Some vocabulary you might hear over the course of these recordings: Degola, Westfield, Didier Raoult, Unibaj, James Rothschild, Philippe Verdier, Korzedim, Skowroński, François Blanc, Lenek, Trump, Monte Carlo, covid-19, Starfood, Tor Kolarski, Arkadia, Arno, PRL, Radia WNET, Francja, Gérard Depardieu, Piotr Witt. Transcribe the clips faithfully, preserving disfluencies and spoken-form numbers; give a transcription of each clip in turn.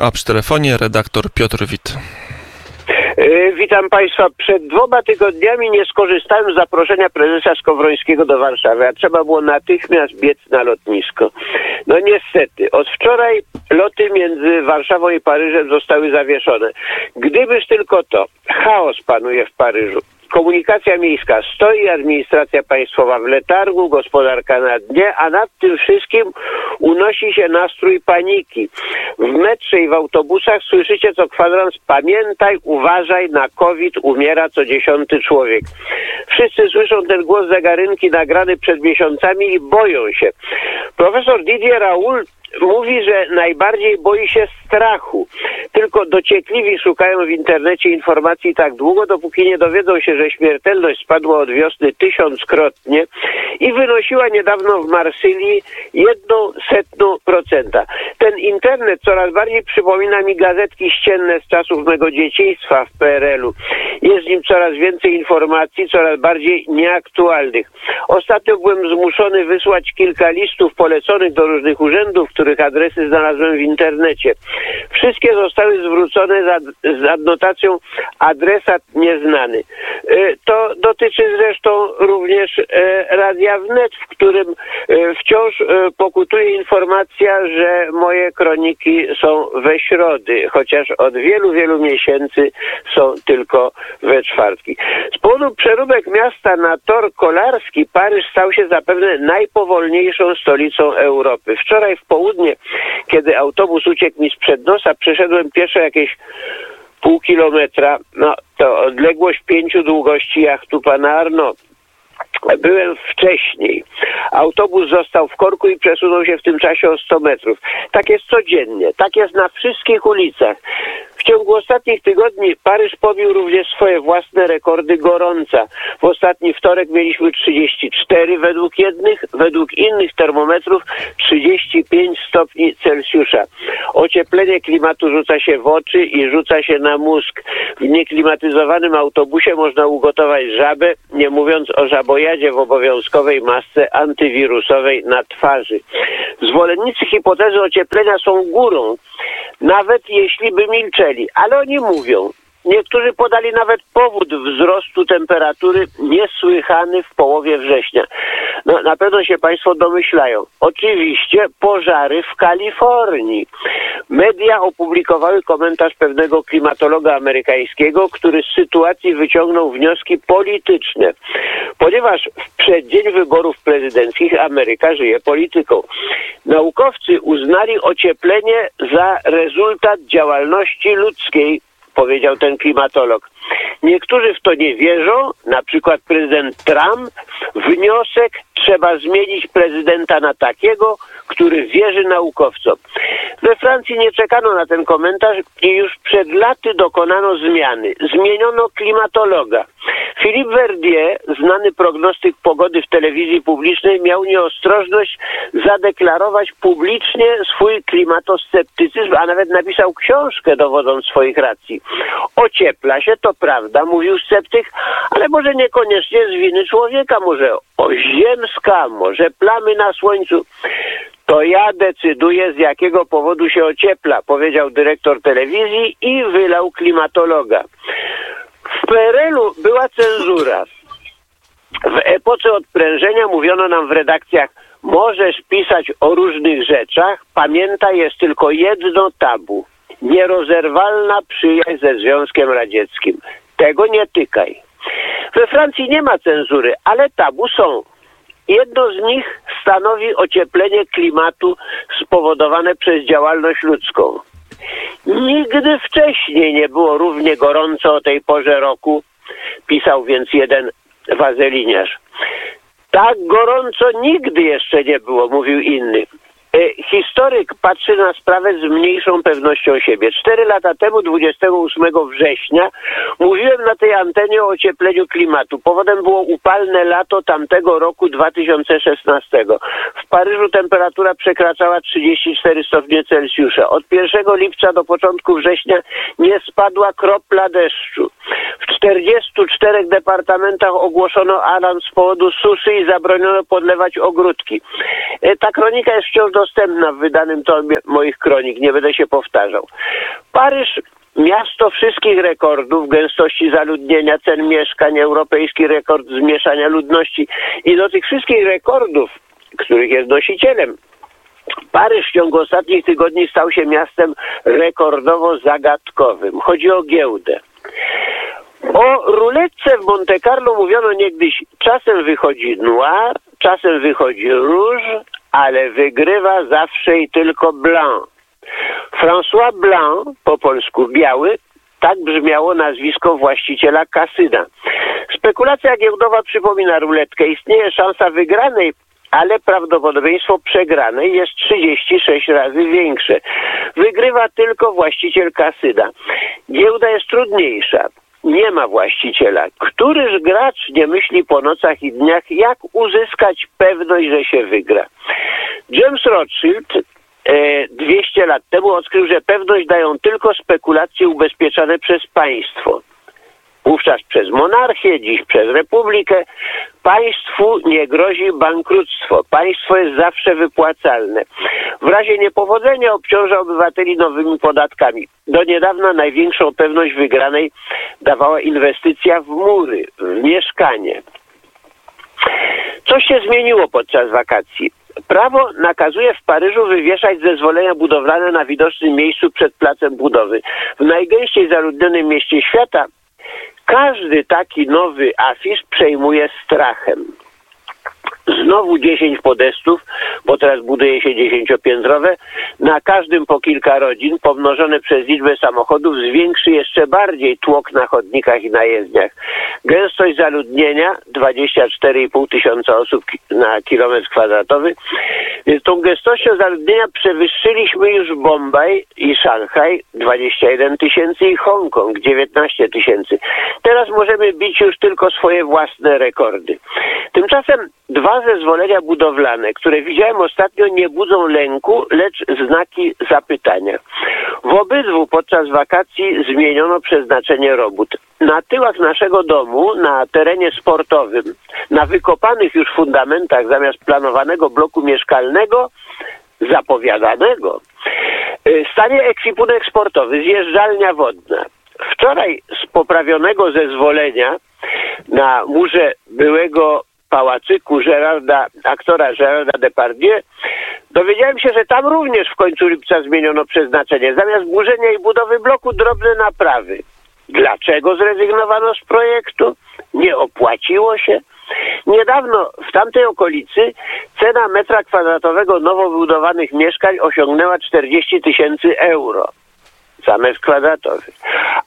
a przy telefonie redaktor Piotr Witt. Witam Państwa. Przed dwoma tygodniami nie skorzystałem z zaproszenia prezesa Skowrońskiego do Warszawy, a trzeba było natychmiast biec na lotnisko. No niestety, od wczoraj loty między Warszawą i Paryżem zostały zawieszone. Gdybyż tylko to, chaos panuje w Paryżu. Komunikacja miejska stoi, administracja państwowa w letargu, gospodarka na dnie, a nad tym wszystkim unosi się nastrój paniki. W metrze i w autobusach słyszycie co kwadrans: pamiętaj, uważaj, na COVID umiera co dziesiąty człowiek. Wszyscy słyszą ten głos zagarynki nagrany przed miesiącami i boją się. Profesor Didier Raoult mówi, że najbardziej boi się strachu. Tylko dociekliwi szukają w internecie informacji tak długo, dopóki nie dowiedzą się, że śmiertelność spadła od wiosny tysiąckrotnie i wynosiła niedawno w Marsylii jedną setną procenta. Ten internet coraz bardziej przypomina mi gazetki ścienne z czasów mego dzieciństwa w P R L u. Jest w nim coraz więcej informacji, coraz bardziej nieaktualnych. Ostatnio byłem zmuszony wysłać kilka listów poleconych do różnych urzędów, których adresy znalazłem w internecie. Wszystkie zostały zwrócone z, ad, z adnotacją adresat nieznany. E, to dotyczy zresztą również e, Radia W N E T, w którym e, wciąż e, pokutuje informacja, że moje kroniki są we środy, chociaż od wielu, wielu miesięcy są tylko we czwartki. Z powodu przeróbek miasta na Tor Kolarski Paryż stał się zapewne najpowolniejszą stolicą Europy. Wczoraj w południe, kiedy autobus uciekł mi sprzed nosa, przeszedłem pieszo jakieś pół kilometra, no to odległość pięciu długości jachtu pana Arno. Byłem wcześniej. Autobus został w korku i przesunął się w tym czasie o sto metrów. Tak jest codziennie, tak jest na wszystkich ulicach. W ciągu ostatnich tygodni Paryż pobił również swoje własne rekordy gorąca. W ostatni wtorek mieliśmy trzydzieści cztery według jednych, według innych termometrów trzydzieści pięć stopni Celsjusza. Ocieplenie klimatu rzuca się w oczy i rzuca się na mózg. W nieklimatyzowanym autobusie można ugotować żabę, nie mówiąc o żabojadzie w obowiązkowej masce antywirusowej na twarzy. Zwolennicy hipotezy ocieplenia są górą, nawet jeśli by milczeli. Ale oni mówią. Niektórzy podali nawet powód wzrostu temperatury niesłychany w połowie września. No, na pewno się Państwo domyślają. Oczywiście pożary w Kalifornii. Media opublikowały komentarz pewnego klimatologa amerykańskiego, który z sytuacji wyciągnął wnioski polityczne. Ponieważ w przeddzień wyborów prezydenckich Ameryka żyje polityką. Naukowcy uznali ocieplenie za rezultat działalności ludzkiej, powiedział ten klimatolog. Niektórzy w to nie wierzą, na przykład prezydent Trump. Wniosek: trzeba zmienić prezydenta na takiego, który wierzy naukowcom. We Francji nie czekano na ten komentarz i już przed laty dokonano zmiany. Zmieniono klimatologa. Philippe Verdier, znany prognostyk pogody w telewizji publicznej, miał nieostrożność zadeklarować publicznie swój klimatosceptycyzm, a nawet napisał książkę dowodząc swoich racji. Ociepla się, to prawda, mówił sceptyk, ale może niekoniecznie z winy człowieka, może oziemska, może plamy na słońcu. To ja decyduję, z jakiego powodu się ociepla, powiedział dyrektor telewizji i wylał klimatologa. W P R L u była cenzura. W epoce odprężenia mówiono nam w redakcjach: możesz pisać o różnych rzeczach, pamiętaj, jest tylko jedno tabu. Nierozerwalna przyjaźń ze Związkiem Radzieckim. Tego nie tykaj. We Francji nie ma cenzury, ale tabu są. Jedno z nich stanowi ocieplenie klimatu spowodowane przez działalność ludzką. Nigdy wcześniej nie było równie gorąco o tej porze roku, pisał więc jeden wazeliniarz. Tak gorąco nigdy jeszcze nie było, mówił inny. Historyk patrzy na sprawę z mniejszą pewnością siebie. Cztery lata temu, dwudziestego ósmego września, mówiłem na tej antenie o ociepleniu klimatu. Powodem było upalne lato tamtego roku dwa tysiące szesnastego. W Paryżu temperatura przekraczała trzydzieści cztery stopnie Celsjusza. Od pierwszego lipca do początku września nie spadła kropla deszczu. W czterdziestu czterech departamentach ogłoszono alarm z powodu suszy i zabroniono podlewać ogródki. Ta kronika jest wciąż do dostępna w wydanym tomie moich kronik, nie będę się powtarzał. Paryż, miasto wszystkich rekordów, gęstości zaludnienia, cen mieszkań, europejski rekord zmieszania ludności i do tych wszystkich rekordów, których jest nosicielem, Paryż w ciągu ostatnich tygodni stał się miastem rekordowo zagadkowym. Chodzi o giełdę. O ruletce w Monte Carlo mówiono niegdyś, czasem wychodzi noir, czasem wychodzi rouge, ale wygrywa zawsze i tylko Blanc. François Blanc, po polsku biały, tak brzmiało nazwisko właściciela kasyna. Spekulacja giełdowa przypomina ruletkę. Istnieje szansa wygranej, ale prawdopodobieństwo przegranej jest trzydzieści sześć razy większe. Wygrywa tylko właściciel kasyna. Giełda jest trudniejsza. Nie ma właściciela. Któryż gracz nie myśli po nocach i dniach, jak uzyskać pewność, że się wygra? James Rothschild dwieście lat temu odkrył, że pewność dają tylko spekulacje ubezpieczane przez państwo. Wówczas przez monarchię, dziś przez republikę. Państwu nie grozi bankructwo. Państwo jest zawsze wypłacalne. W razie niepowodzenia obciąża obywateli nowymi podatkami. Do niedawna największą pewność wygranej dawała inwestycja w mury, w mieszkanie. Co się zmieniło podczas wakacji? Prawo nakazuje w Paryżu wywieszać zezwolenia budowlane na widocznym miejscu przed placem budowy. W najgęściej zaludnionym mieście świata każdy taki nowy afisz przejmuje strachem. Znowu dziesięć podestów, bo teraz buduje się dziesięciopiętrowe, na każdym po kilka rodzin, pomnożone przez liczbę samochodów, zwiększy jeszcze bardziej tłok na chodnikach i na jezdniach. Gęstość zaludnienia dwadzieścia cztery i pół tysiąca osób na kilometr kwadratowy. Więc tą gęstością zaludnienia przewyższyliśmy już Bombaj i Szanghaj, dwadzieścia jeden tysięcy, i Hongkong, dziewiętnaście tysięcy. Teraz możemy bić już tylko swoje własne rekordy. Tymczasem dwa zezwolenia budowlane, które widziałem ostatnio, nie budzą lęku, lecz znaki zapytania. W obydwu podczas wakacji zmieniono przeznaczenie robót. Na tyłach naszego domu, na terenie sportowym, na wykopanych już fundamentach zamiast planowanego bloku mieszkalnego, zapowiadanego, stanie ekwipunek sportowy, zjeżdżalnia wodna. Wczoraj z poprawionego zezwolenia na murze byłego pałacyku Gérarda, aktora Gérarda Depardieu, dowiedziałem się, że tam również w końcu lipca zmieniono przeznaczenie. Zamiast burzenia i budowy bloku drobne naprawy. Dlaczego zrezygnowano z projektu? Nie opłaciło się? Niedawno w tamtej okolicy cena metra kwadratowego nowo budowanych mieszkań osiągnęła czterdzieści tysięcy euro za metr kwadratowy.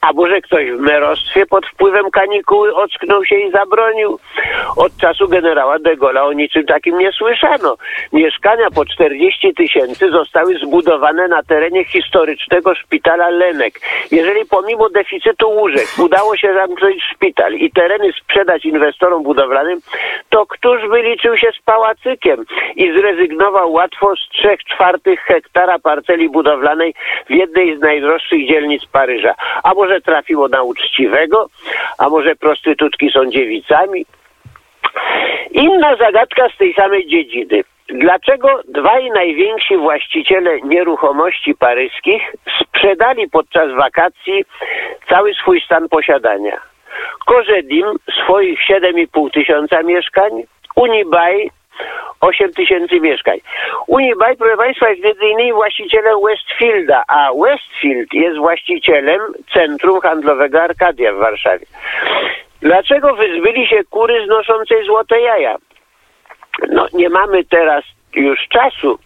A może ktoś w merostwie pod wpływem kanikuły ocknął się i zabronił? Od czasu generała Degola o niczym takim nie słyszano. Mieszkania po czterdzieści tysięcy zostały zbudowane na terenie historycznego szpitala Lenek. Jeżeli pomimo deficytu łóżek udało się zamknąć szpital i tereny sprzedać inwestorom budowlanym, to któż by liczył się z pałacykiem i zrezygnował łatwo z trzech czwartych hektara parceli budowlanej w jednej z najdroższych dzielnic Paryża? A może trafiło na uczciwego? A może prostytutki są dziewicami? Inna zagadka z tej samej dziedziny. Dlaczego dwaj najwięksi właściciele nieruchomości paryskich sprzedali podczas wakacji cały swój stan posiadania? Korzedim swoich siedem i pół tysiąca mieszkań, Unibaj osiem tysięcy mieszkań. Unibaj, proszę Państwa, jest między innymi właścicielem Westfielda, a Westfield jest właścicielem centrum handlowego Arkadia w Warszawie. Dlaczego wyzbyli się kury znoszącej złote jaja? No, nie mamy teraz już czasu,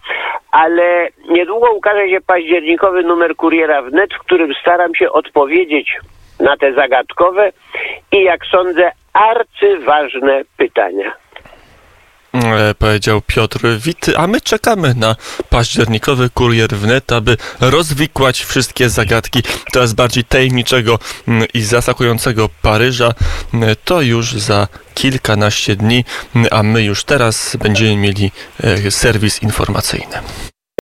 ale niedługo ukaże się październikowy numer Kuriera W N E T, w którym staram się odpowiedzieć na te zagadkowe i, jak sądzę, arcyważne pytania. Powiedział Piotr Witt, a my czekamy na październikowy Kurier W N E T, aby rozwikłać wszystkie zagadki teraz bardziej tajemniczego i zaskakującego Paryża. To już za kilkanaście dni, a my już teraz będziemy mieli serwis informacyjny.